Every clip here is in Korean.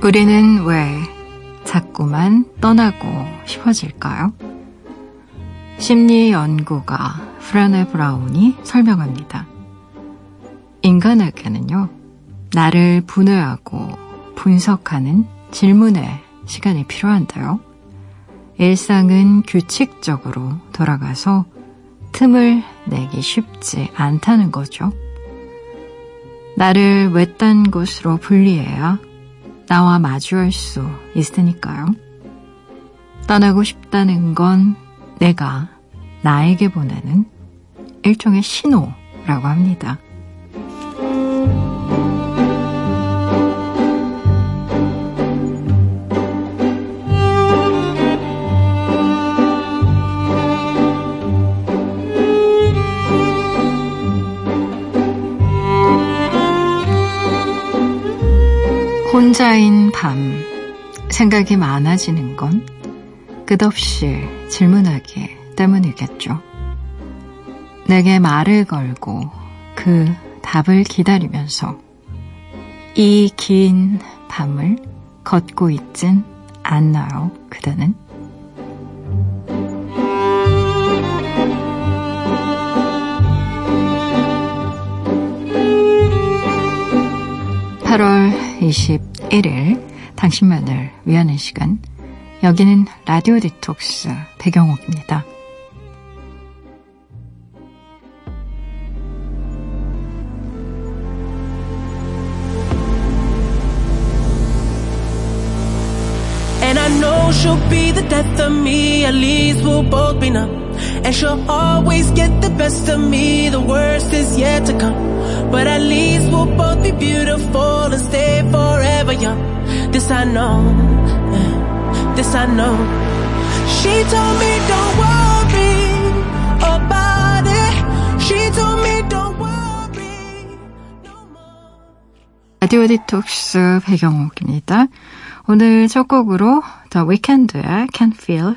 우리는 왜 자꾸만 떠나고 싶어질까요? 심리 연구가 프라네 브라운이 설명합니다. 인간에게는요, 나를 분해하고 분석하는 질문의 시간이 필요한데요. 일상은 규칙적으로 돌아가서 틈을 내기 쉽지 않다는 거죠. 나를 외딴 곳으로 분리해야 나와 마주할 수 있으니까요. 떠나고 싶다는 건 내가 나에게 보내는 일종의 신호라고 합니다. 혼자인 밤, 생각이 많아지는 건 끝없이 질문하기 때문이겠죠. 내게 말을 걸고 그 답을 기다리면서 이 긴 밤을 걷고 있진 않나요, 그대는? (8월 21일) 당신만을 위하는 시간, 여기는 라디오 디톡스 배경옥입니다. And I know she'll be the death of me, at least we'll both be numb. And she'll always get the best of me, the worst is yet to come. But at least we'll both be beautiful and stay forever young. This I know, this I know. She told me don't worry about it. She told me don't worry no more. 라디오 디톡스 배경옥입니다. 오늘 첫 곡으로 The Weeknd의 Can't Feel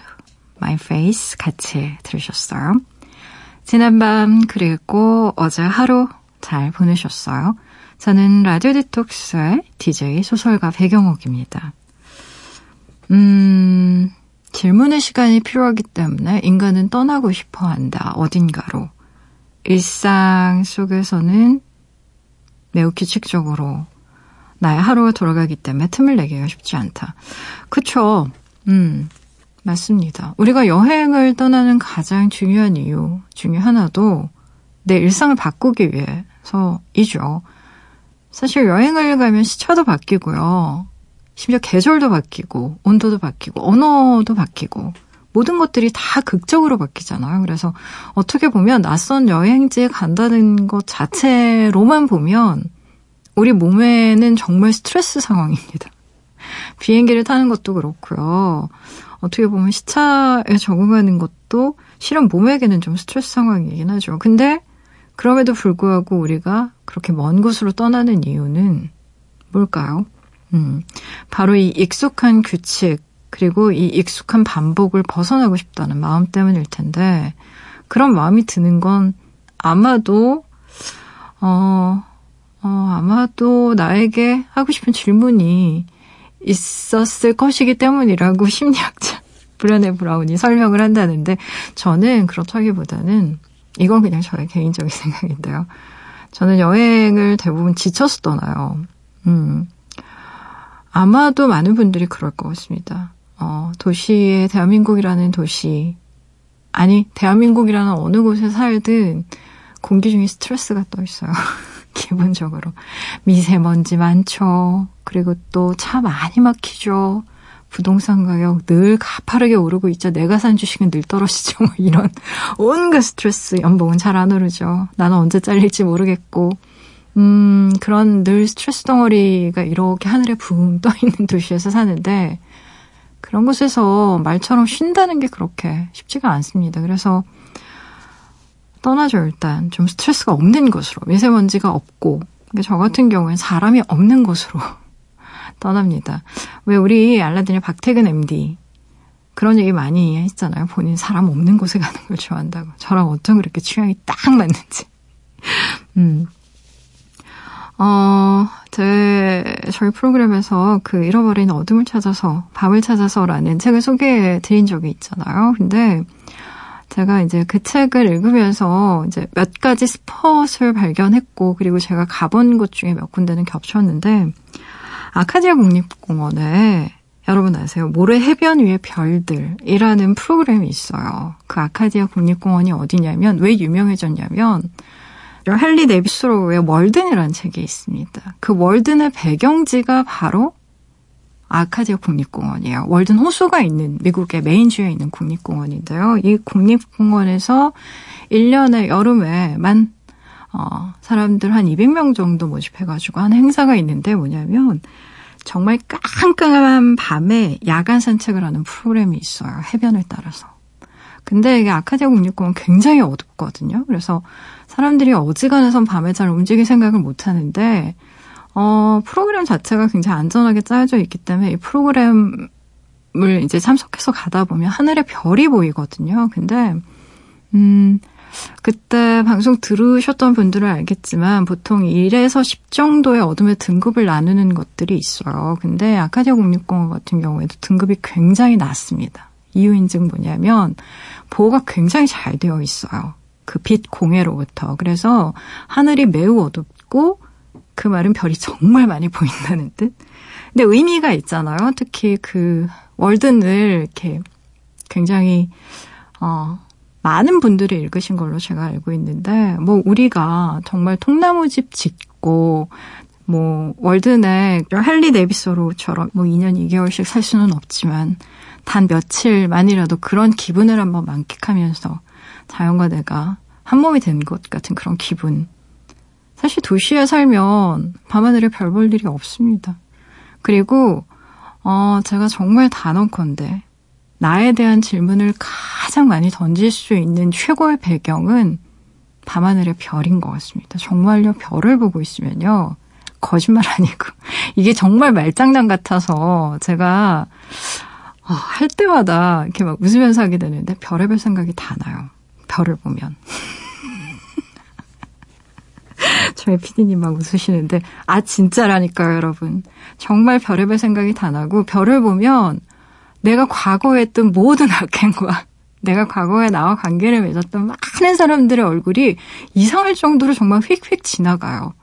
My Face 같이 들으셨어요. 지난밤 그리고 어제 하루 잘 보내셨어요? 저는 라디오 디톡스의 DJ 소설가 배경옥입니다. 질문의 시간이 필요하기 때문에 인간은 떠나고 싶어 한다, 어딘가로. 일상 속에서는 매우 규칙적으로 나의 하루가 돌아가기 때문에 틈을 내기가 쉽지 않다. 그쵸? 맞습니다. 우리가 여행을 떠나는 가장 중요한 이유 중에 하나도 내 일상을 바꾸기 위해서이죠. 사실 여행을 가면 시차도 바뀌고요. 심지어 계절도 바뀌고 온도도 바뀌고 언어도 바뀌고 모든 것들이 다 극적으로 바뀌잖아요. 그래서 어떻게 보면 낯선 여행지에 간다는 것 자체로만 보면 우리 몸에는 정말 스트레스 상황입니다. 비행기를 타는 것도 그렇고요. 어떻게 보면 시차에 적응하는 것도 실은 몸에게는 좀 스트레스 상황이긴 하죠. 근데 그럼에도 불구하고 우리가 그렇게 먼 곳으로 떠나는 이유는 뭘까요? 바로 이 익숙한 규칙, 그리고 이 익숙한 반복을 벗어나고 싶다는 마음 때문일 텐데, 그런 마음이 드는 건 아마도 아마도 나에게 하고 싶은 질문이 있었을 것이기 때문이라고 심리학자 브레네 브라운이 설명을 한다는데, 저는 그렇다기보다는 이건 그냥 저의 개인적인 생각인데요. 저는 여행을 대부분 지쳐서 떠나요. 아마도 많은 분들이 그럴 것 같습니다. 도시에, 대한민국이라는 도시, 아니 대한민국이라는 어느 곳에 살든 공기 중에 스트레스가 떠 있어요. 기본적으로 미세먼지 많죠. 그리고 또 차 많이 막히죠. 부동산 가격 늘 가파르게 오르고 있죠. 내가 산 주식은 늘 떨어지죠. 뭐 이런 온갖 스트레스. 연봉은 잘 안 오르죠. 나는 언제 잘릴지 모르겠고. 그런 늘 스트레스 덩어리가 이렇게 하늘에 붕 떠 있는 도시에서 사는데, 그런 곳에서 말처럼 쉰다는 게 그렇게 쉽지가 않습니다. 그래서 떠나죠. 일단 좀 스트레스가 없는 곳으로, 미세먼지가 없고, 그러니까 저 같은 경우엔 사람이 없는 곳으로 떠납니다. 왜 우리 알라딘의 박태근 MD 그런 얘기 많이 했잖아요. 본인 사람 없는 곳에 가는 걸 좋아한다고. 저랑 어쩜 그렇게 취향이 딱 맞는지. 제 저희 프로그램에서 그 잃어버린 어둠을 찾아서, 밤을 찾아서라는 책을 소개해 드린 적이 있잖아요. 근데 제가 이제 그 책을 읽으면서 이제 몇 가지 스폿을 발견했고, 그리고 제가 가본 곳 중에 몇 군데는 겹쳤는데, 아카디아 국립공원에, 여러분 아세요? 모래 해변 위의 별들이라는 프로그램이 있어요. 그 아카디아 국립공원이 어디냐면, 왜 유명해졌냐면, 헨리 네비스로의 월든이라는 책이 있습니다. 그 월든의 배경지가 바로 아카디아 국립공원이에요. 월든 호수가 있는 미국의 메인주에 있는 국립공원인데요. 이 국립공원에서 1년에 여름에만 사람들 한 200명 정도 모집해가지고 한 행사가 있는데 뭐냐면 정말 깜깜한 밤에 야간 산책을 하는 프로그램이 있어요. 해변을 따라서. 근데 이게 아카디아 국립공원 굉장히 어둡거든요. 그래서 사람들이 어지간해선 밤에 잘 움직일 생각을 못하는데 프로그램 자체가 굉장히 안전하게 짜여져 있기 때문에 이 프로그램을 이제 참석해서 가다 보면 하늘에 별이 보이거든요. 근데 그때 방송 들으셨던 분들은 알겠지만 보통 1에서 10 정도의 어둠의 등급을 나누는 것들이 있어요. 근데 아카디아 국립공원 같은 경우에도 등급이 굉장히 낮습니다. 이유인증 뭐냐면 보호가 굉장히 잘 되어 있어요. 그 빛 공해로부터. 그래서 하늘이 매우 어둡고 그 말은 별이 정말 많이 보인다는 뜻. 근데 의미가 있잖아요. 특히 그 월든을 이렇게 굉장히 많은 분들이 읽으신 걸로 제가 알고 있는데 뭐 우리가 정말 통나무집 짓고 뭐 월든의 헨리 네비소로처럼 뭐 2년 2개월씩 살 수는 없지만 단 며칠만이라도 그런 기분을 한번 만끽하면서 자연과 내가 한 몸이 된 것 같은 그런 기분. 사실 도시에 살면 밤하늘에 별 볼 일이 없습니다. 그리고 제가 정말 단언컨대 나에 대한 질문을 가장 많이 던질 수 있는 최고의 배경은 밤하늘의 별인 것 같습니다. 정말요, 별을 보고 있으면요. 거짓말 아니고 이게 정말 말장난 같아서 제가 할 때마다 이렇게 막 웃으면서 하게 되는데 별의별 생각이 다 나요. 별을 보면. 저희 PD님 막 웃으시는데 진짜라니까요, 여러분. 정말 별의별 생각이 다 나고 별을 보면 내가 과거에 했던 모든 악행과 내가 과거에 나와 관계를 맺었던 많은 사람들의 얼굴이 이상할 정도로 정말 휙휙 지나가요.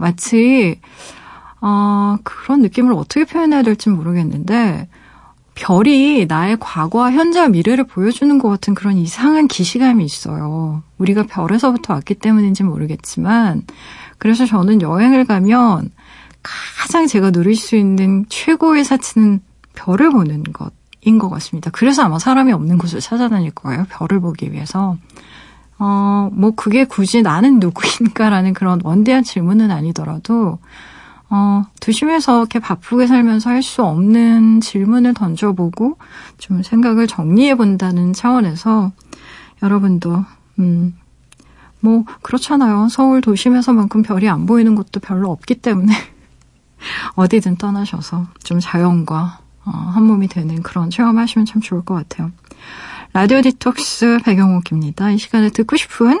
마치 그런 느낌을 어떻게 표현해야 될지 모르겠는데 별이 나의 과거와 현재와 미래를 보여주는 것 같은 그런 이상한 기시감이 있어요. 우리가 별에서부터 왔기 때문인지 모르겠지만 그래서 저는 여행을 가면 가장 제가 누릴 수 있는 최고의 사치는 별을 보는 것인 것 같습니다. 그래서 아마 사람이 없는 곳을 찾아다닐 거예요. 별을 보기 위해서. 뭐 그게 굳이 나는 누구인가라는 그런 원대한 질문은 아니더라도 도심에서 이렇게 바쁘게 살면서 할 수 없는 질문을 던져보고 좀 생각을 정리해본다는 차원에서 여러분도 뭐 그렇잖아요. 서울 도심에서만큼 별이 안 보이는 곳도 별로 없기 때문에 어디든 떠나셔서 좀 자연과 한몸이 되는 그런 체험하시면 참 좋을 것 같아요. 라디오 디톡스 배경옥입니다. 이 시간에 듣고 싶은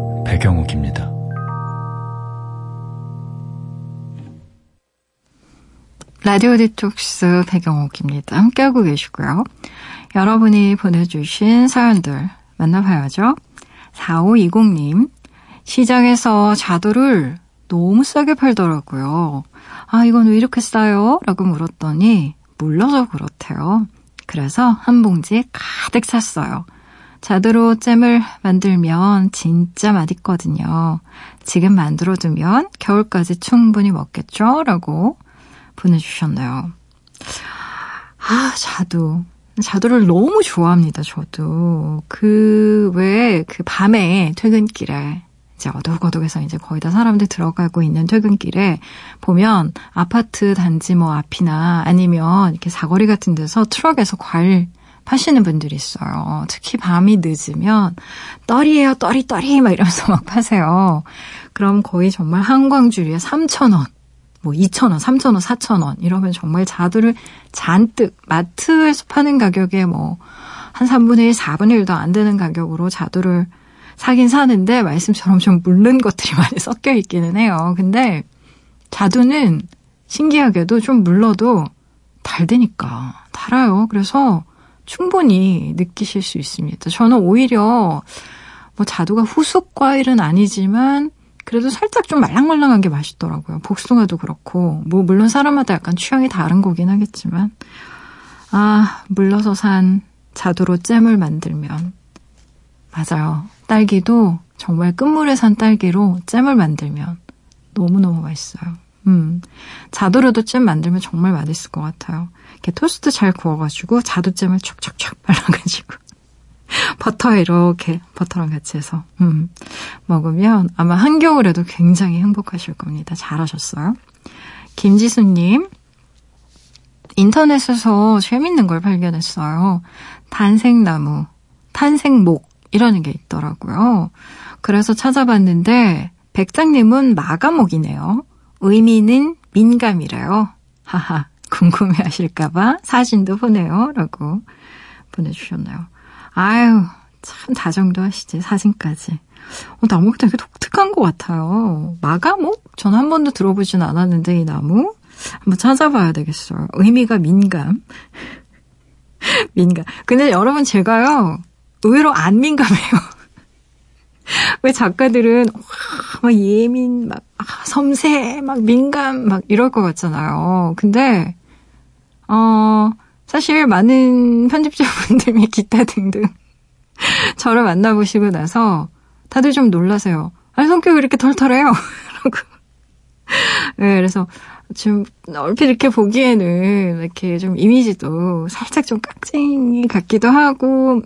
배경옥입니다. 라디오 디톡스 배경옥입니다. 함께하고 계시고요. 여러분이 보내주신 사연들 만나봐야죠. 4520님, 시장에서 자두를 너무 싸게 팔더라고요. 이건 왜 이렇게 싸요? 라고 물었더니 물러서 그렇대요. 그래서 한 봉지에 가득 샀어요. 자두로 잼을 만들면 진짜 맛있거든요. 지금 만들어두면 겨울까지 충분히 먹겠죠? 라고 보내주셨네요. 아, 자두. 자두를 너무 좋아합니다, 저도. 그 왜 그 밤에 퇴근길에 이제 어둑어둑해서 이제 거의 다 사람들 들어가고 있는 퇴근길에 보면 아파트 단지 뭐 앞이나 아니면 이렇게 사거리 같은 데서 트럭에서 과일 파시는 분들이 있어요. 특히 밤이 늦으면 떨이에요, 떨이, 떨이 막 이러면서 막 파세요. 그럼 거의 정말 한 광주리에 3,000원, 뭐 2,000원, 3,000원, 4,000원 이러면 정말 자두를 잔뜩 마트에서 파는 가격에 뭐 한 3분의 1, 4분의 1도 안 되는 가격으로 자두를 사긴 사는데 말씀처럼 좀 물른 것들이 많이 섞여 있기는 해요. 근데 자두는 신기하게도 좀 물러도 달대니까 달아요. 그래서 충분히 느끼실 수 있습니다. 저는 오히려 뭐 자두가 후숙 과일은 아니지만 그래도 살짝 좀 말랑말랑한 게 맛있더라고요. 복숭아도 그렇고 뭐 물론 사람마다 약간 취향이 다른 거긴 하겠지만 아 물러서 산 자두로 잼을 만들면 맞아요. 딸기도 정말 끝물에 산 딸기로 잼을 만들면 너무너무 맛있어요. 자두로도 잼 만들면 정말 맛있을 것 같아요. 이렇게 토스트 잘 구워가지고 자두잼을 촉촉촉 발라가지고 버터에 이렇게 버터랑 같이 해서 먹으면 아마 한겨울에도 굉장히 행복하실 겁니다. 잘하셨어요. 김지수님, 인터넷에서 재밌는 걸 발견했어요. 탄생나무, 탄생목 이러는 게 있더라고요. 그래서 찾아봤는데 백장님은 마가목이네요. 의미는 민감이래요. 하하, 궁금해하실까봐 사진도 보내요. 라고 보내주셨나요. 아유, 참 다정도 하시지, 사진까지. 나무가 되게 독특한 것 같아요. 마가목? 전 한 번도 들어보진 않았는데 이 나무? 한번 찾아봐야 되겠어요. 의미가 민감. 민감. 근데 여러분 제가요, 의외로 안 민감해요. 왜 작가들은 막 예민, 막 섬세, 막 민감, 막 이럴 것 같잖아요. 근데 사실 많은 편집자분들이 기타 등등 저를 만나보시고 나서 다들 좀 놀라세요. 아니 성격이 이렇게 털털해요. 네, 그래서 좀 얼핏 이렇게 보기에는 이렇게 좀 이미지도 살짝 좀 깍쟁이 같기도 하고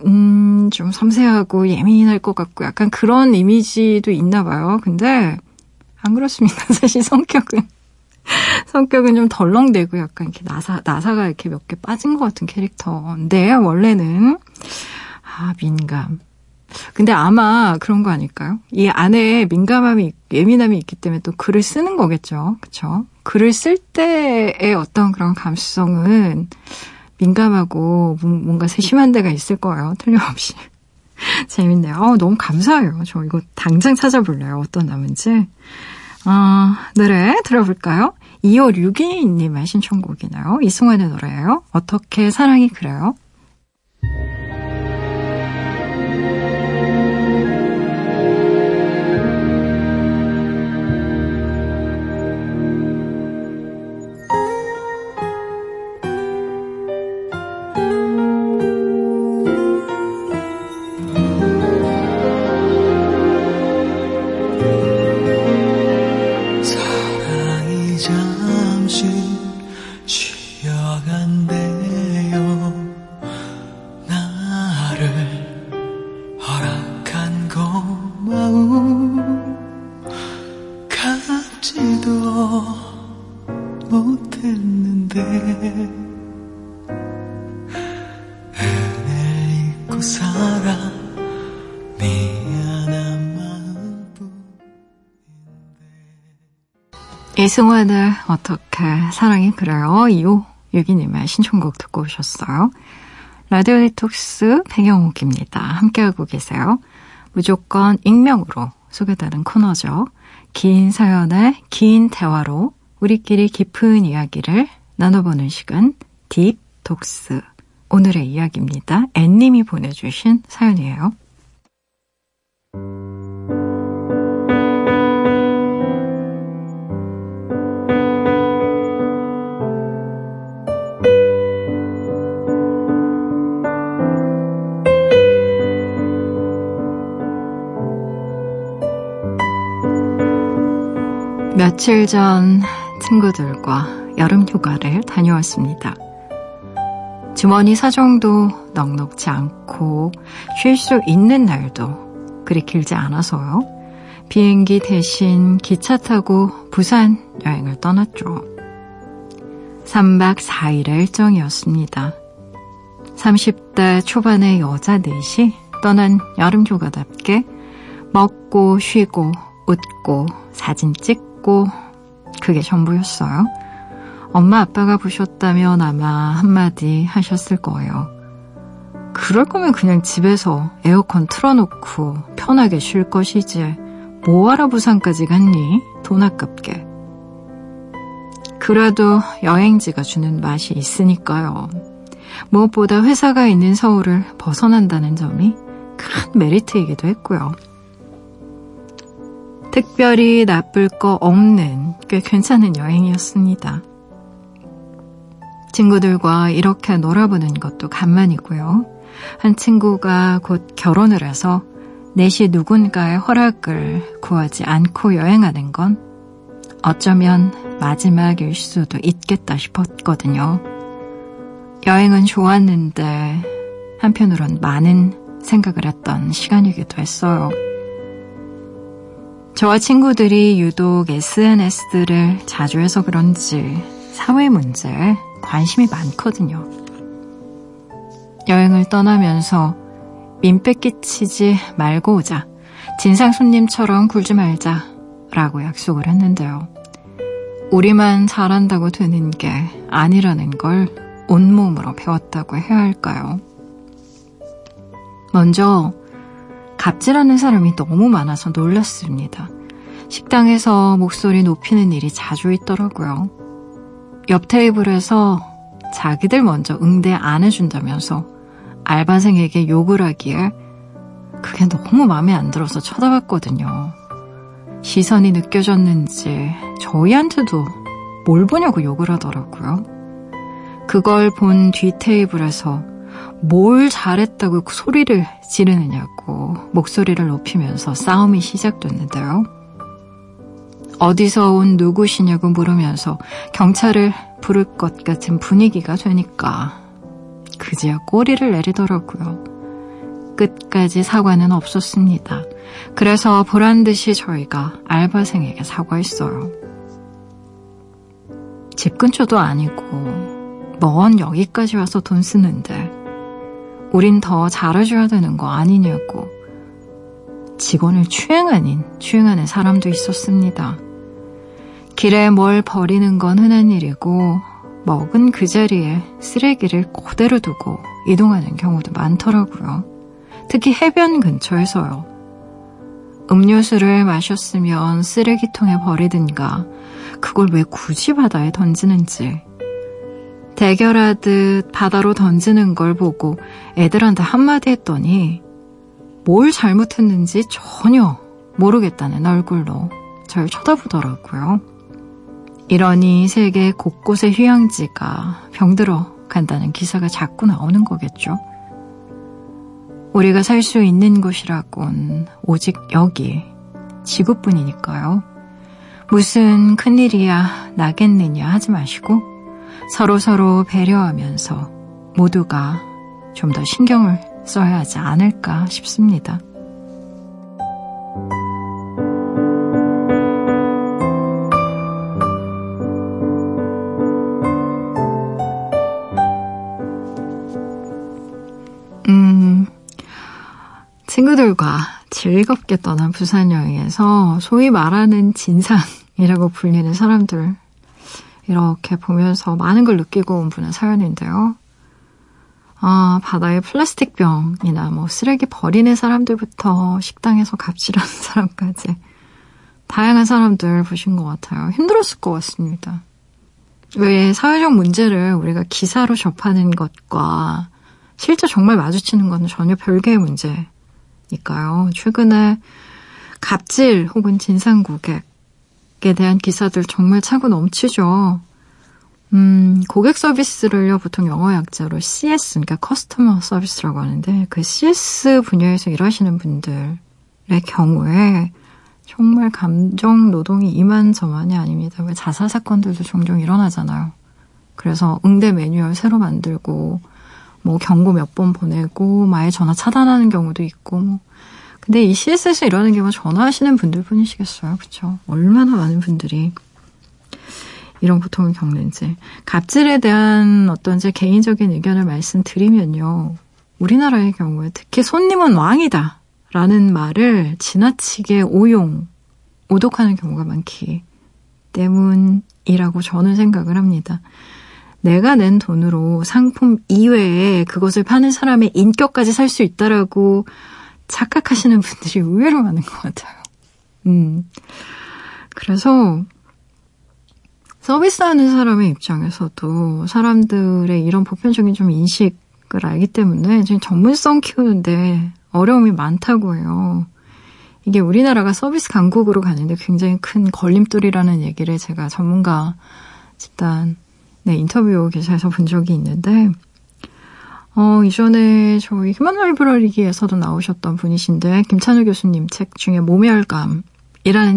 좀 섬세하고 예민할 것 같고 약간 그런 이미지도 있나 봐요. 근데 안 그렇습니다. 사실 성격은 좀 덜렁대고 약간 이렇게 나사가 이렇게 몇 개 빠진 것 같은 캐릭터인데 원래는 아 민감. 근데 아마 그런 거 아닐까요? 이 안에 민감함이, 예민함이 있기 때문에 또 글을 쓰는 거겠죠. 그렇죠? 글을 쓸 때의 어떤 그런 감수성은 민감하고 뭔가 세심한 데가 있을 거예요. 틀림없이. 재밌네요. 너무 감사해요. 저 이거 당장 찾아볼래요. 어떤 나무인지. 노래 들어볼까요? 2562님의 신청곡이네요. 이승환의 노래예요. 어떻게 사랑이 그래요? 이승환의 어떻게 사랑이 그래요? 2562님의 신청곡 듣고 오셨어요. 라디오 디톡스 배경옥입니다. 함께하고 계세요. 무조건 익명으로 소개되는 코너죠. 긴 사연의 긴 대화로 우리끼리 깊은 이야기를 나눠보는 시간 딥톡스. 오늘의 이야기입니다. 앤님이 보내주신 사연이에요. 며칠 전 친구들과 여름휴가를 다녀왔습니다. 주머니 사정도 넉넉지 않고 쉴 수 있는 날도 그리 길지 않아서요. 비행기 대신 기차 타고 부산 여행을 떠났죠. 3박 4일의 일정이었습니다. 30대 초반의 여자 넷이 떠난 여름휴가답게 먹고 쉬고 웃고 사진 찍고 그게 전부였어요. 엄마 아빠가 보셨다면 아마 한마디 하셨을 거예요. 그럴 거면 그냥 집에서 에어컨 틀어놓고 편하게 쉴 것이지 뭐하러 부산까지 갔니? 돈 아깝게. 그래도 여행지가 주는 맛이 있으니까요. 무엇보다 회사가 있는 서울을 벗어난다는 점이 큰 메리트이기도 했고요. 특별히 나쁠 거 없는 꽤 괜찮은 여행이었습니다. 친구들과 이렇게 놀아보는 것도 간만이고요. 한 친구가 곧 결혼을 해서 넷이 누군가의 허락을 구하지 않고 여행하는 건 어쩌면 마지막일 수도 있겠다 싶었거든요. 여행은 좋았는데 한편으론 많은 생각을 했던 시간이기도 했어요. 저와 친구들이 유독 SNS를 자주 해서 그런지 사회 문제에 관심이 많거든요. 여행을 떠나면서 민폐 끼치지 말고 오자, 진상 손님처럼 굴지 말자 라고 약속을 했는데요. 우리만 잘한다고 되는 게 아니라는 걸 온몸으로 배웠다고 해야 할까요? 먼저 갑질하는 사람이 너무 많아서 놀랐습니다. 식당에서 목소리 높이는 일이 자주 있더라고요. 옆 테이블에서 자기들 먼저 응대 안 해준다면서 알바생에게 욕을 하기에 그게 너무 마음에 안 들어서 쳐다봤거든요. 시선이 느껴졌는지 저희한테도 뭘 보냐고 욕을 하더라고요. 그걸 본 뒤 테이블에서 뭘 잘했다고 소리를 지르느냐고 목소리를 높이면서 싸움이 시작됐는데요. 어디서 온 누구시냐고 물으면서 경찰을 부를 것 같은 분위기가 되니까 그제야 꼬리를 내리더라고요. 끝까지 사과는 없었습니다. 그래서 보란 듯이 저희가 알바생에게 사과했어요. 집 근처도 아니고 먼 여기까지 와서 돈 쓰는데 우린 더 잘해줘야 되는 거 아니냐고. 직원을 추행 아닌 추행하는 사람도 있었습니다. 길에 뭘 버리는 건 흔한 일이고 먹은 그 자리에 쓰레기를 그대로 두고 이동하는 경우도 많더라고요. 특히 해변 근처에서요. 음료수를 마셨으면 쓰레기통에 버리든가 그걸 왜 굳이 바다에 던지는지. 대결하듯 바다로 던지는 걸 보고 애들한테 한마디 했더니 뭘 잘못했는지 전혀 모르겠다는 얼굴로 저를 쳐다보더라고요. 이러니 세계 곳곳의 휴양지가 병들어 간다는 기사가 자꾸 나오는 거겠죠. 우리가 살 수 있는 곳이라곤 오직 여기 지구뿐이니까요. 무슨 큰일이야 나겠느냐 하지 마시고 서로서로 배려하면서 모두가 좀 더 신경을 써야 하지 않을까 싶습니다. 친구들과 즐겁게 떠난 부산 여행에서 소위 말하는 진상이라고 불리는 사람들 이렇게 보면서 많은 걸 느끼고 온 분의 사연인데요. 바다에 플라스틱병이나 쓰레기 버리는 사람들부터 식당에서 갑질하는 사람까지 다양한 사람들 보신 것 같아요. 힘들었을 것 같습니다. 왜 사회적 문제를 우리가 기사로 접하는 것과 실제 정말 마주치는 건 전혀 별개의 문제니까요. 최근에 갑질 혹은 진상 고객 에 대한 기사들 정말 차고 넘치죠. 고객 서비스를요, 보통 영어 약자로 CS, 그러니까 커스터머 서비스라고 하는데 그 CS 분야에서 일하시는 분들의 경우에 정말 감정 노동이 이만저만이 아닙니다. 왜 자살 사건들도 종종 일어나잖아요. 그래서 응대 매뉴얼 새로 만들고 뭐 경고 몇 번 보내고 아예 전화 차단하는 경우도 있고 뭐. 근데 이 CS에서 이러는 게 뭐 전화하시는 분들뿐이시겠어요. 그렇죠? 얼마나 많은 분들이 이런 고통을 겪는지. 갑질에 대한 어떤 제 개인적인 의견을 말씀드리면요. 우리나라의 경우에 특히 손님은 왕이다 라는 말을 지나치게 오독하는 경우가 많기 때문이라고 저는 생각을 합니다. 내가 낸 돈으로 상품 이외에 그것을 파는 사람의 인격까지 살 수 있다라고 착각하시는 분들이 의외로 많은 것 같아요. 그래서 서비스하는 사람의 입장에서도 사람들의 이런 보편적인 좀 인식을 알기 때문에 지금 전문성 키우는데 어려움이 많다고 해요. 이게 우리나라가 서비스 강국으로 가는데 굉장히 큰 걸림돌이라는 얘기를 제가 전문가 집단 인터뷰 기사에서 본 적이 있는데 이전에 저희 휴먼 라이브러리기에서도 나오셨던 분이신데 김찬우 교수님 책 중에 모멸감이라는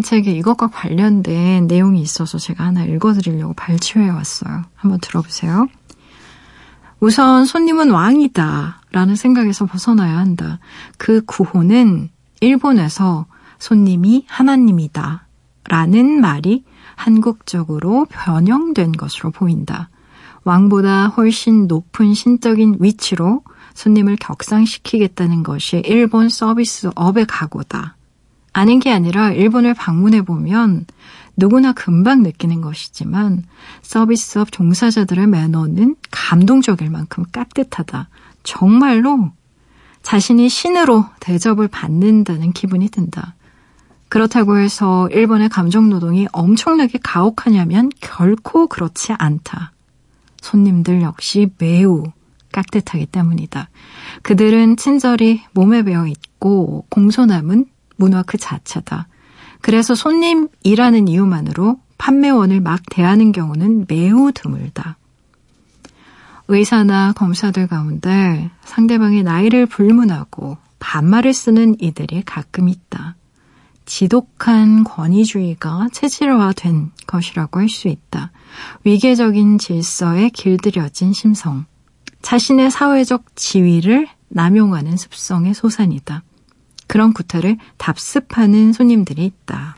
책에 이것과 관련된 내용이 있어서 제가 하나 읽어드리려고 발췌해 왔어요. 한번 들어보세요. 우선 손님은 왕이다 라는 생각에서 벗어나야 한다. 그 구호는 일본에서 손님이 하나님이다 라는 말이 한국적으로 변형된 것으로 보인다. 왕보다 훨씬 높은 신적인 위치로 손님을 격상시키겠다는 것이 일본 서비스업의 각오다. 아닌 게 아니라 일본을 방문해보면 누구나 금방 느끼는 것이지만 서비스업 종사자들의 매너는 감동적일 만큼 깍듯하다. 정말로 자신이 신으로 대접을 받는다는 기분이 든다. 그렇다고 해서 일본의 감정노동이 엄청나게 가혹하냐면 결코 그렇지 않다. 손님들 역시 매우 깍듯하기 때문이다. 그들은 친절이 몸에 배어 있고 공손함은 문화 그 자체다. 그래서 손님이라는 이유만으로 판매원을 막 대하는 경우는 매우 드물다. 의사나 검사들 가운데 상대방의 나이를 불문하고 반말을 쓰는 이들이 가끔 있다. 지독한 권위주의가 체질화된 것이라고 할 수 있다. 위계적인 질서에 길들여진 심성. 자신의 사회적 지위를 남용하는 습성의 소산이다. 그런 구태를 답습하는 손님들이 있다.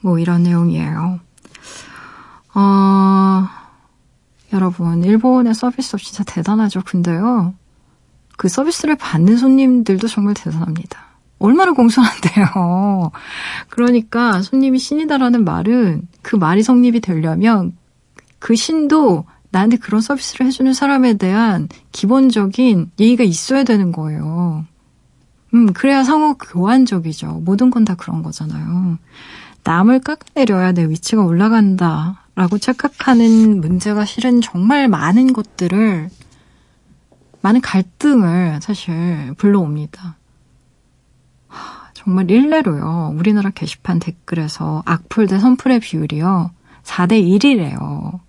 뭐 이런 내용이에요. 여러분, 일본의 서비스업 진짜 대단하죠. 근데요, 그 서비스를 받는 손님들도 정말 대단합니다. 얼마나 공손한데요. 그러니까 손님이 신이다라는 말은 그 말이 성립이 되려면 그 신도 나한테 그런 서비스를 해주는 사람에 대한 기본적인 예의가 있어야 되는 거예요. 그래야 상호 교환적이죠. 모든 건 다 그런 거잖아요. 남을 깎아내려야 내 위치가 올라간다라고 착각하는 문제가 실은 정말 많은 갈등을 사실 불러옵니다. 정말 일례로요. 우리나라 게시판 댓글에서 악플 대 선플의 비율이요. 4대 1이래요.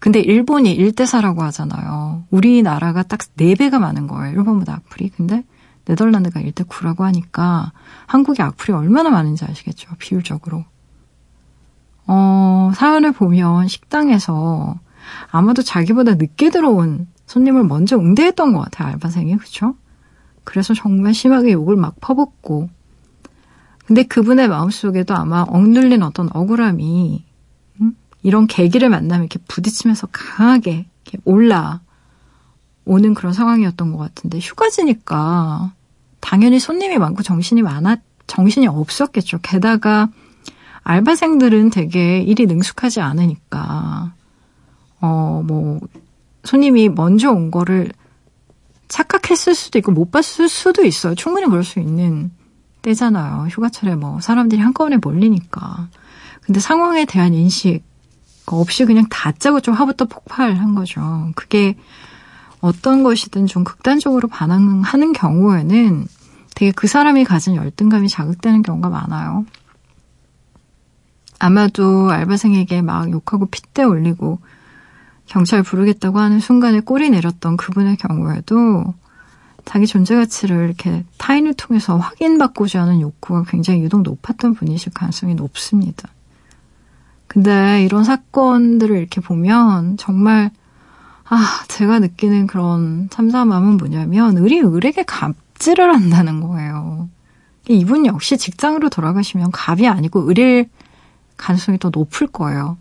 근데 일본이 1대4라고 하잖아요. 우리나라가 딱 4배가 많은 거예요. 일본보다 악플이. 근데 네덜란드가 1대9라고 하니까 한국의 악플이 얼마나 많은지 아시겠죠. 비율적으로. 사연을 보면 식당에서 아마도 자기보다 늦게 들어온 손님을 먼저 응대했던 것 같아요. 알바생이. 그렇죠? 그래서 정말 심하게 욕을 막 퍼붓고 근데 그분의 마음속에도 아마 억눌린 어떤 억울함이 이런 계기를 만나면 이렇게 부딪히면서 강하게 이렇게 올라오는 그런 상황이었던 것 같은데 휴가지니까 당연히 손님이 많고 정신이 없었겠죠. 게다가 알바생들은 되게 일이 능숙하지 않으니까 뭐 손님이 먼저 온 거를 착각했을 수도 있고 못 봤을 수도 있어요. 충분히 그럴 수 있는 때잖아요. 휴가철에 뭐 사람들이 한꺼번에 몰리니까. 근데 상황에 대한 인식 없이 그냥 다짜고 좀 화부터 폭발한 거죠. 그게 어떤 것이든 좀 극단적으로 반응하는 경우에는 되게 그 사람이 가진 열등감이 자극되는 경우가 많아요. 아마도 알바생에게 막 욕하고 핏대 올리고 경찰 부르겠다고 하는 순간에 꼴이 내렸던 그분의 경우에도 자기 존재 가치를 이렇게 타인을 통해서 확인받고자 하는 욕구가 굉장히 유독 높았던 분이실 가능성이 높습니다. 근데 이런 사건들을 이렇게 보면 정말 제가 느끼는 그런 참담함은 뭐냐면 을이 을에게 갑질을 한다는 거예요. 이분 역시 직장으로 돌아가시면 갑이 아니고 을일 가능성이 더 높을 거예요.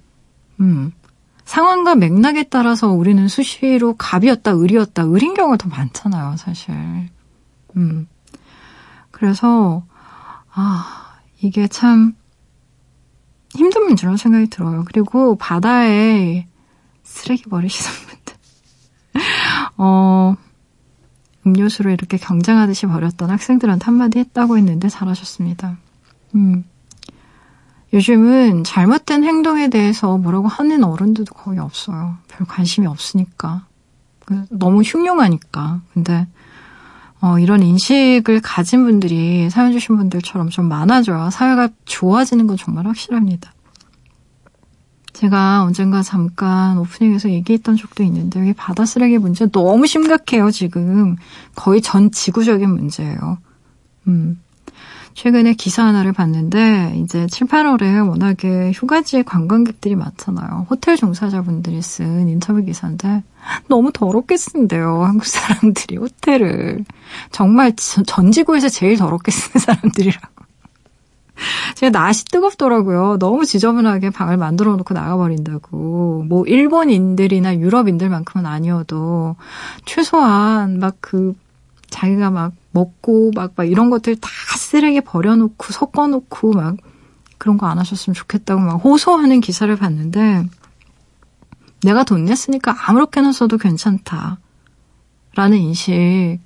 상황과 맥락에 따라서 우리는 수시로 갑이었다, 을이었다, 을인 경우가 더 많잖아요, 사실. 그래서 이게 참 힘든 문제라는 생각이 들어요. 그리고 바다에 쓰레기 버리시는 분들, 음료수로 이렇게 경쟁하듯이 버렸던 학생들한테 한마디 했다고 했는데 잘하셨습니다. 요즘은 잘못된 행동에 대해서 뭐라고 하는 어른들도 거의 없어요. 별 관심이 없으니까. 너무 흉흉하니까. 근데 이런 인식을 가진 분들이 사연 주신 분들처럼 좀 많아져야 사회가 좋아지는 건 정말 확실합니다. 제가 언젠가 잠깐 오프닝에서 얘기했던 적도 있는데 여기 바다 쓰레기 문제 너무 심각해요. 지금 거의 전 지구적인 문제예요. 최근에 기사 하나를 봤는데 이제 7, 8월에 워낙에 휴가지에 관광객들이 많잖아요. 호텔 종사자분들이 쓴 인터뷰 기사인데 너무 더럽게 쓴대요. 한국 사람들이 호텔을. 정말 전 지구에서 제일 더럽게 쓰는 사람들이라고. 제가 낯이 뜨겁더라고요. 너무 지저분하게 방을 만들어 놓고 나가버린다고. 뭐 일본인들이나 유럽인들만큼은 아니어도 최소한 막 자기가 막 먹고 막 이런 것들 다 쓰레기 버려놓고 섞어놓고 막 그런 거 안 하셨으면 좋겠다고 막 호소하는 기사를 봤는데 내가 돈 냈으니까 아무렇게나 써도 괜찮다라는 인식이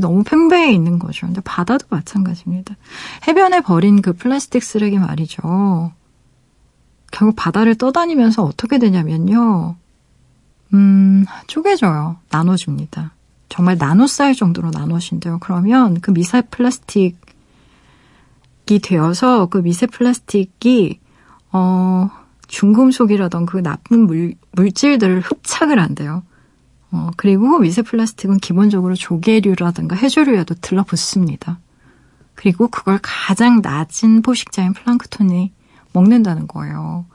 너무 팽배해 있는 거죠. 근데 바다도 마찬가지입니다. 해변에 버린 그 플라스틱 쓰레기 말이죠. 결국 바다를 떠다니면서 어떻게 되냐면요. 쪼개져요. 나눠집니다. 정말 나노 쌓일 정도로 나눠진대요. 그러면 그 미세 플라스틱이 되어서 그 미세 플라스틱이 중금속이라던 그 나쁜 물질들을 흡착을 한대요. 그리고 미세 플라스틱은 기본적으로 조개류라든가 해조류에도 들러붙습니다. 그리고 그걸 가장 낮은 포식자인 플랑크톤이 먹는다는 거예요.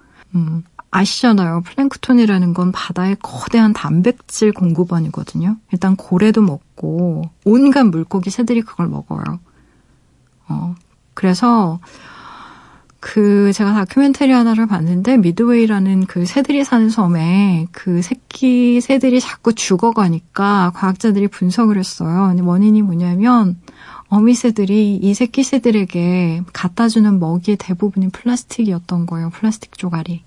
아시잖아요. 플랑크톤이라는 건 바다의 거대한 단백질 공급원이거든요. 일단 고래도 먹고 온갖 물고기, 새들이 그걸 먹어요. 그래서 제가 다큐멘터리 하나를 봤는데 미드웨이라는 그 새들이 사는 섬에 그 새끼 새들이 자꾸 죽어가니까 과학자들이 분석을 했어요. 근데 원인이 뭐냐면 어미 새들이 이 새끼 새들에게 갖다주는 먹이의 대부분이 플라스틱이었던 거예요. 플라스틱 조가리.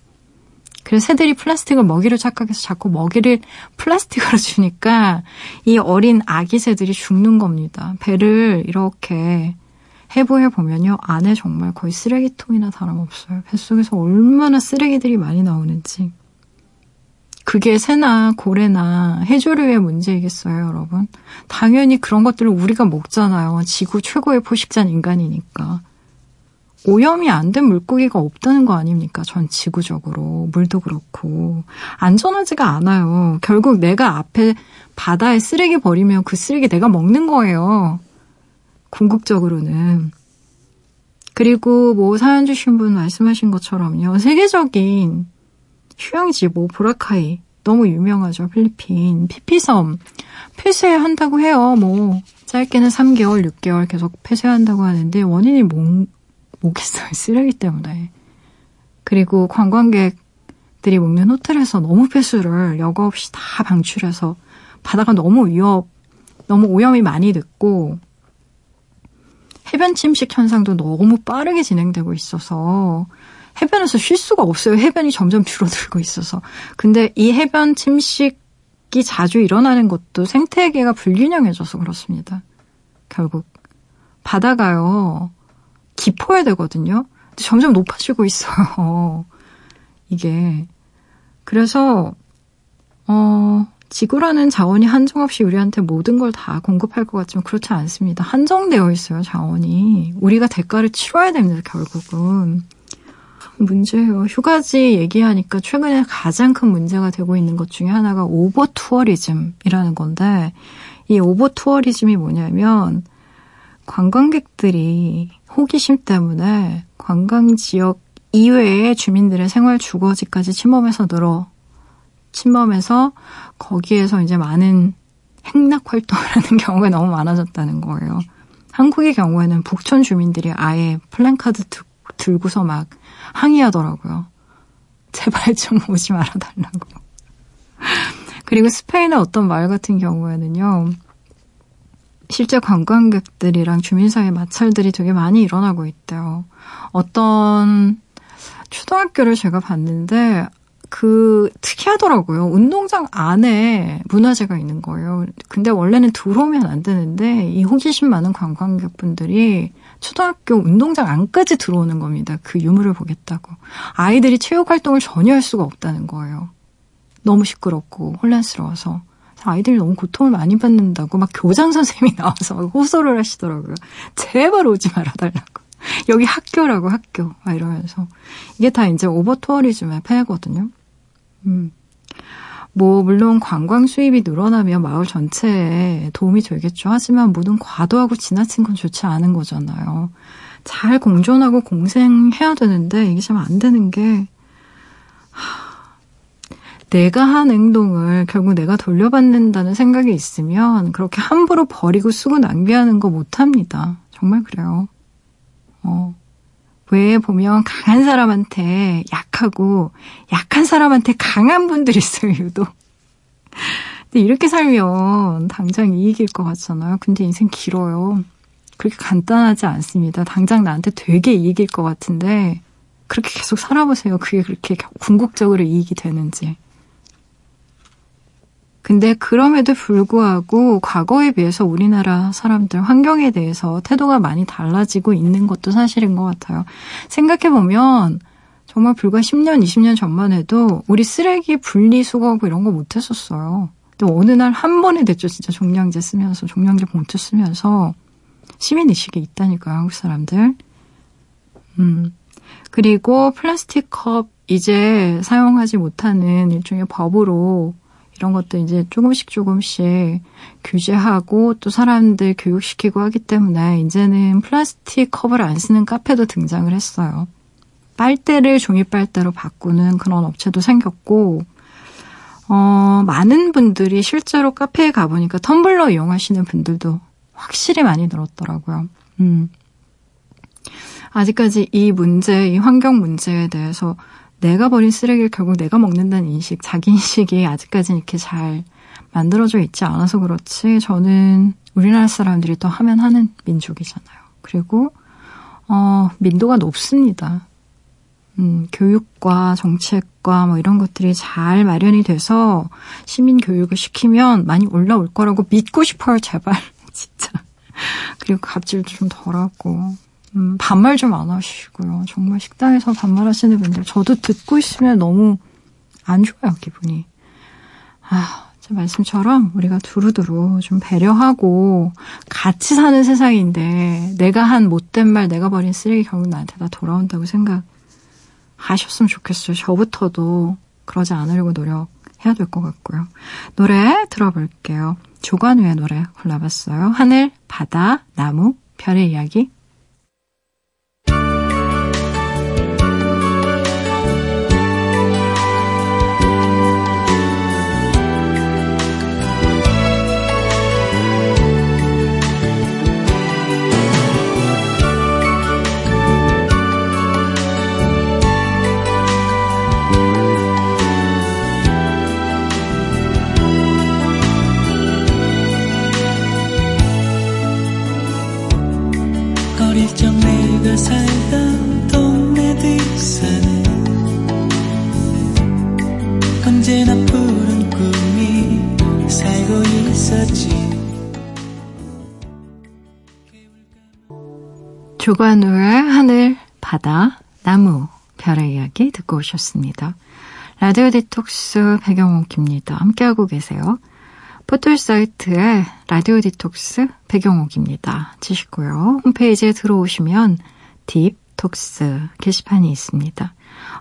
그래서 새들이 플라스틱을 먹이로 착각해서 자꾸 먹이를 플라스틱으로 주니까 이 어린 아기 새들이 죽는 겁니다. 배를 이렇게 해부해보면요. 안에 정말 거의 쓰레기통이나 다름없어요. 뱃속에서 얼마나 쓰레기들이 많이 나오는지. 그게 새나 고래나 해조류의 문제이겠어요, 여러분? 당연히 그런 것들을 우리가 먹잖아요. 지구 최고의 포식자는 인간이니까. 오염이 안 된 물고기가 없다는 거 아닙니까? 전 지구적으로. 물도 그렇고. 안전하지가 않아요. 결국 내가 앞에 바다에 쓰레기 버리면 그 쓰레기 내가 먹는 거예요. 궁극적으로는. 그리고 뭐 사연 주신 분 말씀하신 것처럼요. 세계적인 휴양지 뭐 보라카이. 너무 유명하죠. 필리핀. 피피섬. 폐쇄한다고 해요. 뭐 짧게는 3개월, 6개월 계속 폐쇄한다고 하는데 원인이 오겠어요. 쓰레기 때문에. 그리고 관광객들이 묵는 호텔에서 너무 폐수를 여과 없이 다 방출해서 바다가 너무 오염이 많이 됐고 해변 침식 현상도 너무 빠르게 진행되고 있어서 해변에서 쉴 수가 없어요. 해변이 점점 줄어들고 있어서. 근데 이 해변 침식이 자주 일어나는 것도 생태계가 불균형해져서 그렇습니다. 결국 바다가요. 깊어야 되거든요. 근데 점점 높아지고 있어요. 이게. 그래서 지구라는 자원이 한정없이 우리한테 모든 걸 다 공급할 것 같지만 그렇지 않습니다. 한정되어 있어요. 자원이. 우리가 대가를 치러야 됩니다. 결국은. 문제예요. 휴가지 얘기하니까 최근에 가장 큰 문제가 되고 있는 것 중에 하나가 오버투어리즘이라는 건데 이 오버투어리즘이 뭐냐면 관광객들이 호기심 때문에 관광지역 이외의 주민들의 생활 주거지까지 침범해서 거기에서 이제 많은 행락 활동을 하는 경우가 너무 많아졌다는 거예요. 한국의 경우에는 북촌 주민들이 아예 플랜카드 들고서 막 항의하더라고요. 제발 좀 오지 말아달라고. 그리고 스페인의 어떤 마을 같은 경우에는요. 실제 관광객들이랑 주민 사이의 마찰들이 되게 많이 일어나고 있대요. 어떤 초등학교를 제가 봤는데 특이하더라고요. 운동장 안에 문화재가 있는 거예요. 근데 원래는 들어오면 안 되는데 이 호기심 많은 관광객분들이 초등학교 운동장 안까지 들어오는 겁니다. 그 유물을 보겠다고. 아이들이 체육활동을 전혀 할 수가 없다는 거예요. 너무 시끄럽고 혼란스러워서. 아이들이 너무 고통을 많이 받는다고 막 교장 선생님이 나와서 호소를 하시더라고요. 제발 오지 말아달라고. 여기 학교라고, 학교. 막 이러면서. 이게 다 이제 오버투어리즘의 폐해거든요. 물론 관광 수입이 늘어나면 마을 전체에 도움이 되겠죠. 하지만 모든 과도하고 지나친 건 좋지 않은 거잖아요. 잘 공존하고 공생해야 되는데 이게 참 안 되는 게 내가 한 행동을 결국 내가 돌려받는다는 생각이 있으면 그렇게 함부로 버리고 쓰고 낭비하는 거 못합니다. 정말 그래요. 왜 보면 강한 사람한테 약하고 약한 사람한테 강한 분들이 있어요, 유독. 근데 이렇게 살면 당장 이익일 것 같잖아요. 근데 인생 길어요. 그렇게 간단하지 않습니다. 당장 나한테 되게 이익일 것 같은데 그렇게 계속 살아보세요. 그게 그렇게 궁극적으로 이익이 되는지. 근데 그럼에도 불구하고 과거에 비해서 우리나라 사람들 환경에 대해서 태도가 많이 달라지고 있는 것도 사실인 것 같아요. 생각해보면 정말 불과 10년, 20년 전만 해도 우리 쓰레기 분리수거하고 이런 거 못했었어요. 근데 어느 날 한 번에 됐죠. 진짜 종량제 쓰면서, 종량제 봉투 쓰면서 시민의식이 있다니까요. 한국 사람들. 그리고 플라스틱 컵 이제 사용하지 못하는 일종의 법으로 이런 것도 이제 조금씩 규제하고 또 사람들 교육시키고 하기 때문에 이제는 플라스틱 컵을 안 쓰는 카페도 등장을 했어요. 빨대를 종이 빨대로 바꾸는 그런 업체도 생겼고 많은 분들이 실제로 카페에 가보니까 텀블러 이용하시는 분들도 확실히 많이 늘었더라고요. 아직까지 이 환경 문제에 대해서 내가 버린 쓰레기를 결국 내가 먹는다는 인식, 자기 인식이 아직까지는 이렇게 잘 만들어져 있지 않아서 그렇지 저는 우리나라 사람들이 또 하면 하는 민족이잖아요. 그리고 민도가 높습니다. 교육과 정책과 이런 것들이 잘 마련이 돼서 시민 교육을 시키면 많이 올라올 거라고 믿고 싶어요. 제발. 진짜. 그리고 갑질도 좀 덜하고. 반말 좀 안 하시고요. 정말 식당에서 반말하시는 분들 저도 듣고 있으면 너무 안 좋아요, 기분이. 제 말씀처럼 우리가 두루두루 좀 배려하고 같이 사는 세상인데 내가 한 못된 말, 내가 버린 쓰레기 결국 나한테 다 돌아온다고 생각하셨으면 좋겠어요. 저부터도 그러지 않으려고 노력해야 될 것 같고요. 노래 들어볼게요. 조관우의 노래 골라봤어요. 하늘, 바다, 나무, 별의 이야기. 살던 동네 뒷산에 언제나 푸른 꿈이 살고 있었지. 조관우의 하늘, 바다, 나무, 별의 이야기 듣고 오셨습니다. 라디오 디톡스 백영옥입니다. 함께하고 계세요. 포털 사이트에 라디오 디톡스 백영옥입니다. 치시고요. 홈페이지에 들어오시면 딥톡스 게시판이 있습니다.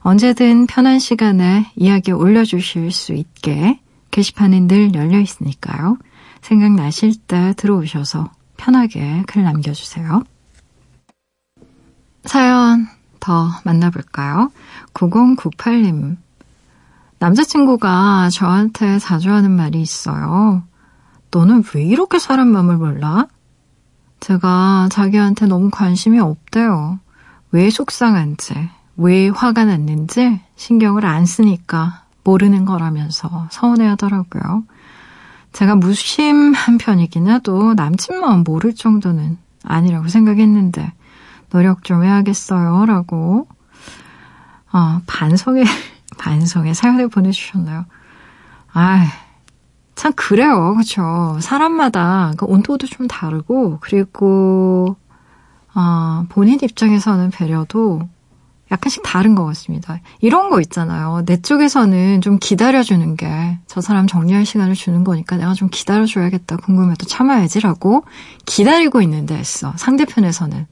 언제든 편한 시간에 이야기 올려주실 수 있게 게시판은 늘 열려 있으니까요. 생각나실 때 들어오셔서 편하게 글 남겨주세요. 사연 더 만나볼까요? 9098님. 남자친구가 저한테 자주 하는 말이 있어요. 너는 왜 이렇게 사람 마음을 몰라? 제가 자기한테 너무 관심이 없대요. 왜 속상한지, 왜 화가 났는지 신경을 안 쓰니까 모르는 거라면서 서운해하더라고요. 제가 무심한 편이긴 해도 남친 마음 모를 정도는 아니라고 생각했는데 노력 좀 해야겠어요 라고 반성의 사연을 보내주셨나요? 아이, 참 그래요. 그렇죠. 사람마다 그 온도도 좀 다르고 그리고 본인 입장에서는 배려도 약간씩 다른 것 같습니다. 이런 거 있잖아요. 내 쪽에서는 좀 기다려주는 게 저 사람 정리할 시간을 주는 거니까 내가 좀 기다려줘야겠다. 궁금해도 참아야지라고 기다리고 있는데 있어. 상대편에서는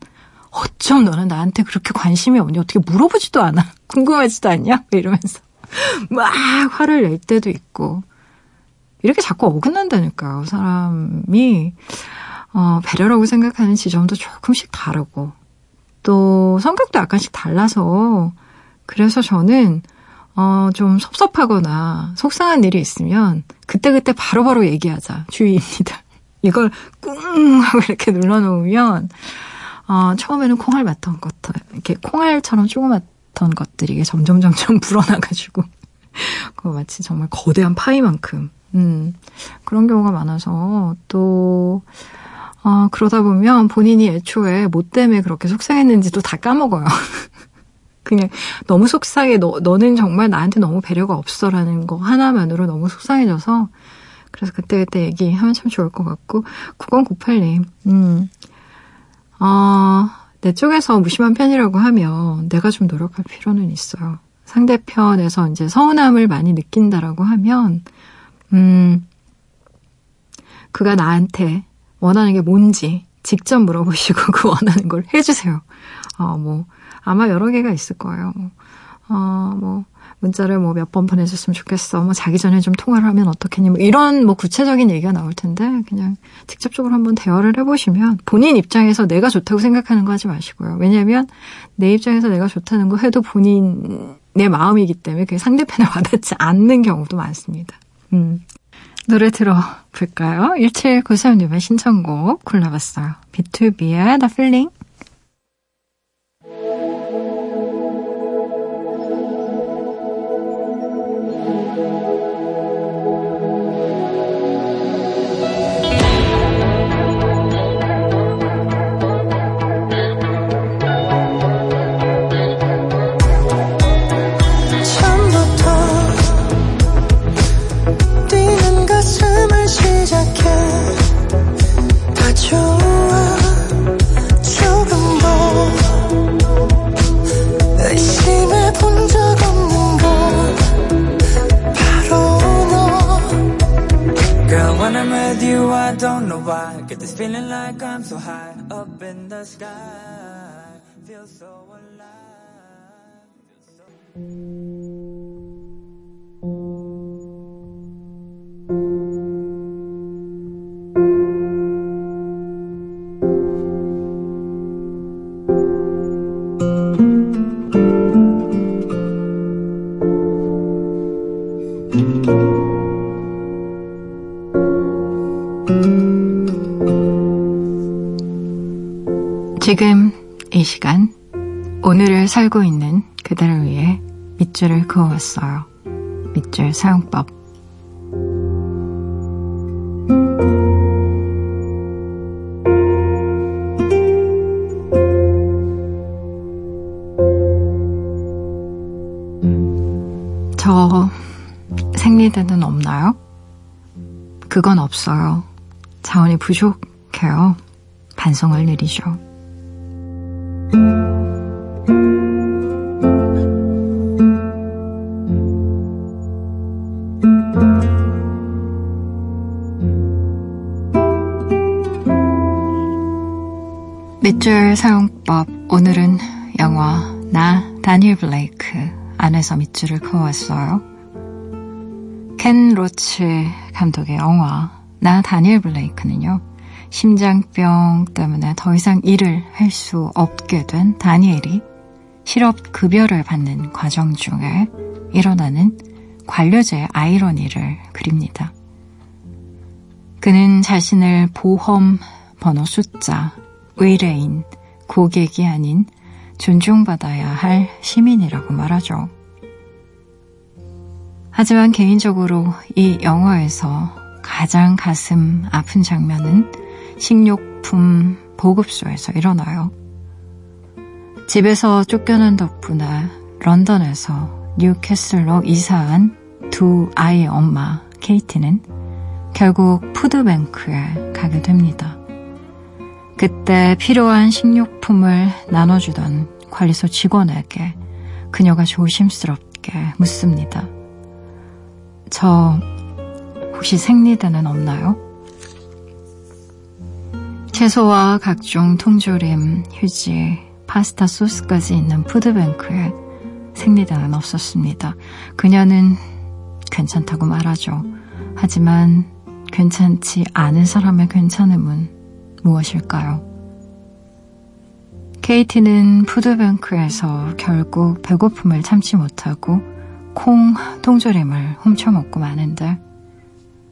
어쩜 너는 나한테 그렇게 관심이 없니? 어떻게 물어보지도 않아? 궁금하지도 않냐? 이러면서 막 화를 낼 때도 있고 이렇게 자꾸 어긋난다니까요. 사람이 배려라고 생각하는 지점도 조금씩 다르고 또 성격도 약간씩 달라서 그래서 저는 좀 섭섭하거나 속상한 일이 있으면 그때그때 바로바로 얘기하자 주의입니다. 이걸 꿍 하고 이렇게 눌러놓으면 처음에는 콩알 맡던 것들, 이렇게 콩알처럼 조그맣던 것들이 이게 점점 불어나가지고 마치 정말 거대한 파이만큼 그런 경우가 많아서 또 그러다 보면 본인이 애초에 뭐 때문에 그렇게 속상했는지도 다 까먹어요. 그냥 너무 속상해. 너는 정말 나한테 너무 배려가 없어라는 거 하나만으로 너무 속상해져서 그래서 그때그때 얘기하면 참 좋을 것 같고 9098님 내 쪽에서 무심한 편이라고 하면 내가 좀 노력할 필요는 있어요. 상대편에서 이제 서운함을 많이 느낀다라고 하면 그가 나한테 원하는 게 뭔지 직접 물어보시고 그 원하는 걸 해주세요. 아마 여러 개가 있을 거예요. 문자를 몇 번 보내줬으면 좋겠어. 자기 전에 좀 통화를 하면 어떻겠니? 이런 구체적인 얘기가 나올 텐데, 그냥 직접적으로 한번 대화를 해보시면 본인 입장에서 내가 좋다고 생각하는 거 하지 마시고요. 왜냐면 내 입장에서 내가 좋다는 거 해도 본인의 마음이기 때문에 그게 상대편에 와닿지 않는 경우도 많습니다. 노래 들어볼까요? 1793님의 신청곡 골라봤어요. B2B의 The Feeling. 지금 이 시간 오늘을 살고 있는 그대를 위해 밑줄을 그어왔어요. 밑줄 사용법. 저 생리대는 없나요? 그건 없어요. 자원이 부족해요. 반성을 느리죠. 밑줄 사용법. 오늘은 영화 나 다니엘 블레이크 안에서 밑줄을 그어왔어요. 켄 로치 감독의 영화 나 다니엘 블레이크는요, 심장병 때문에 더 이상 일을 할 수 없게 된 다니엘이 실업급여를 받는 과정 중에 일어나는 관료제의 아이러니를 그립니다. 그는 자신을 보험 번호 숫자, 의뢰인, 고객이 아닌 존중받아야 할 시민이라고 말하죠. 하지만 개인적으로 이 영화에서 가장 가슴 아픈 장면은 식료품 보급소에서 일어나요. 집에서 쫓겨난 덕분에 런던에서 뉴캐슬로 이사한 두 아이의 엄마 케이티는 결국 푸드뱅크에 가게 됩니다. 그때 필요한 식료품을 나눠주던 관리소 직원에게 그녀가 조심스럽게 묻습니다. 저 혹시 생리대는 없나요? 채소와 각종 통조림, 휴지, 파스타 소스까지 있는 푸드뱅크에 생리대는 없었습니다. 그녀는 괜찮다고 말하죠. 하지만 괜찮지 않은 사람의 괜찮음은 무엇일까요? 케이티는 푸드뱅크에서 결국 배고픔을 참지 못하고 콩 통조림을 훔쳐먹고 마는데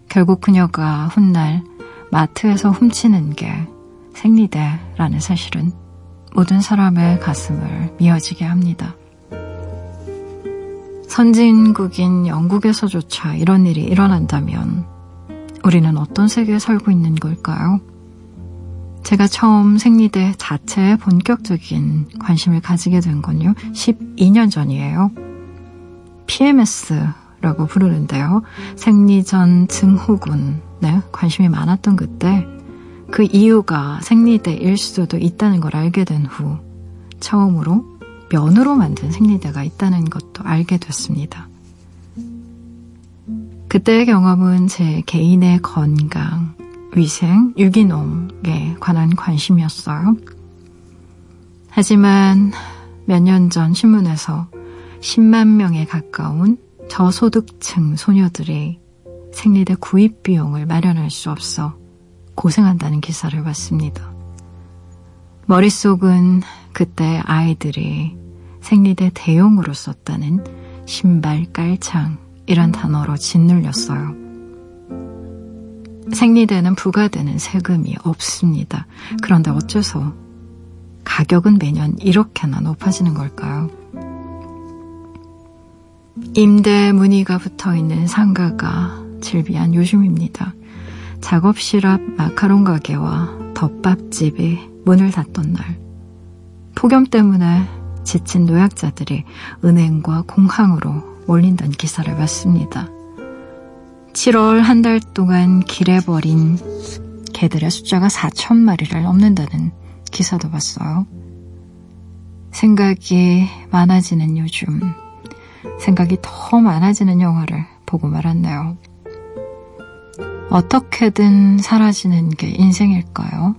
결국 그녀가 훗날 마트에서 훔치는 게 생리대라는 사실은 모든 사람의 가슴을 미어지게 합니다. 선진국인 영국에서조차 이런 일이 일어난다면 우리는 어떤 세계에 살고 있는 걸까요? 제가 처음 생리대 자체에 본격적인 관심을 가지게 된 건요, 12년 전이에요. PMS라고 부르는데요. 생리전 증후군에 관심이 많았던 그때 그 이유가 생리대일 수도 있다는 걸 알게 된 후 처음으로 면으로 만든 생리대가 있다는 것도 알게 됐습니다. 그때의 경험은 제 개인의 건강, 위생, 유기농에 관한 관심이었어요. 하지만 몇 년 전 신문에서 10만 명에 가까운 저소득층 소녀들이 생리대 구입 비용을 마련할 수 없어 고생한다는 기사를 봤습니다. 머릿속은 그때 아이들이 생리대 대용으로 썼다는 신발 깔창이란 단어로 짓눌렸어요. 생리대는 부과되는 세금이 없습니다. 그런데 어째서 가격은 매년 이렇게나 높아지는 걸까요? 임대 문의가 붙어있는 상가가 즐비한 요즘입니다. 작업실 앞 마카롱 가게와 덮밥집이 문을 닫던 날, 폭염 때문에 지친 노약자들이 은행과 공항으로 몰린다는 기사를 봤습니다. 7월 한 달 동안 길에 버린 개들의 숫자가 4천 마리를 넘는다는 기사도 봤어요. 생각이 많아지는 요즘, 생각이 더 많아지는 영화를 보고 말았네요. 어떻게든 사라지는 게 인생일까요?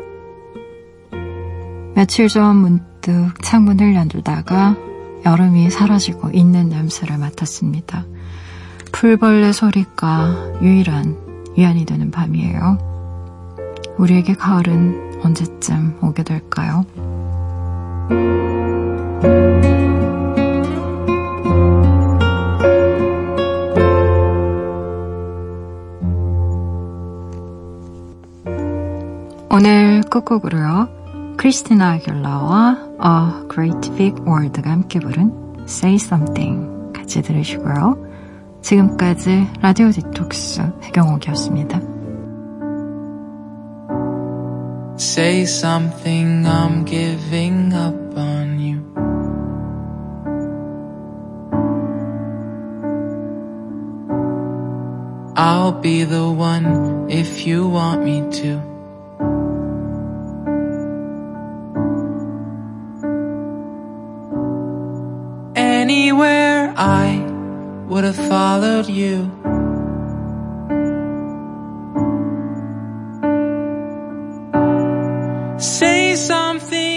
며칠 전 문득 창문을 열다가 여름이 사라지고 있는 냄새를 맡았습니다. 풀벌레 소리가 유일한 위안이 되는 밤이에요. 우리에게 가을은 언제쯤 오게 될까요? 오늘 끝곡으로요, 크리스티나 아귤라와 A Great Big World가 함께 부른 Say Something 같이 들으시고요. 지금까지 라디오 디톡스 해경옥이었습니다. Say something, I'm giving up on you. I'll be the one if you want me to. Anywhere I would have followed you. Say something.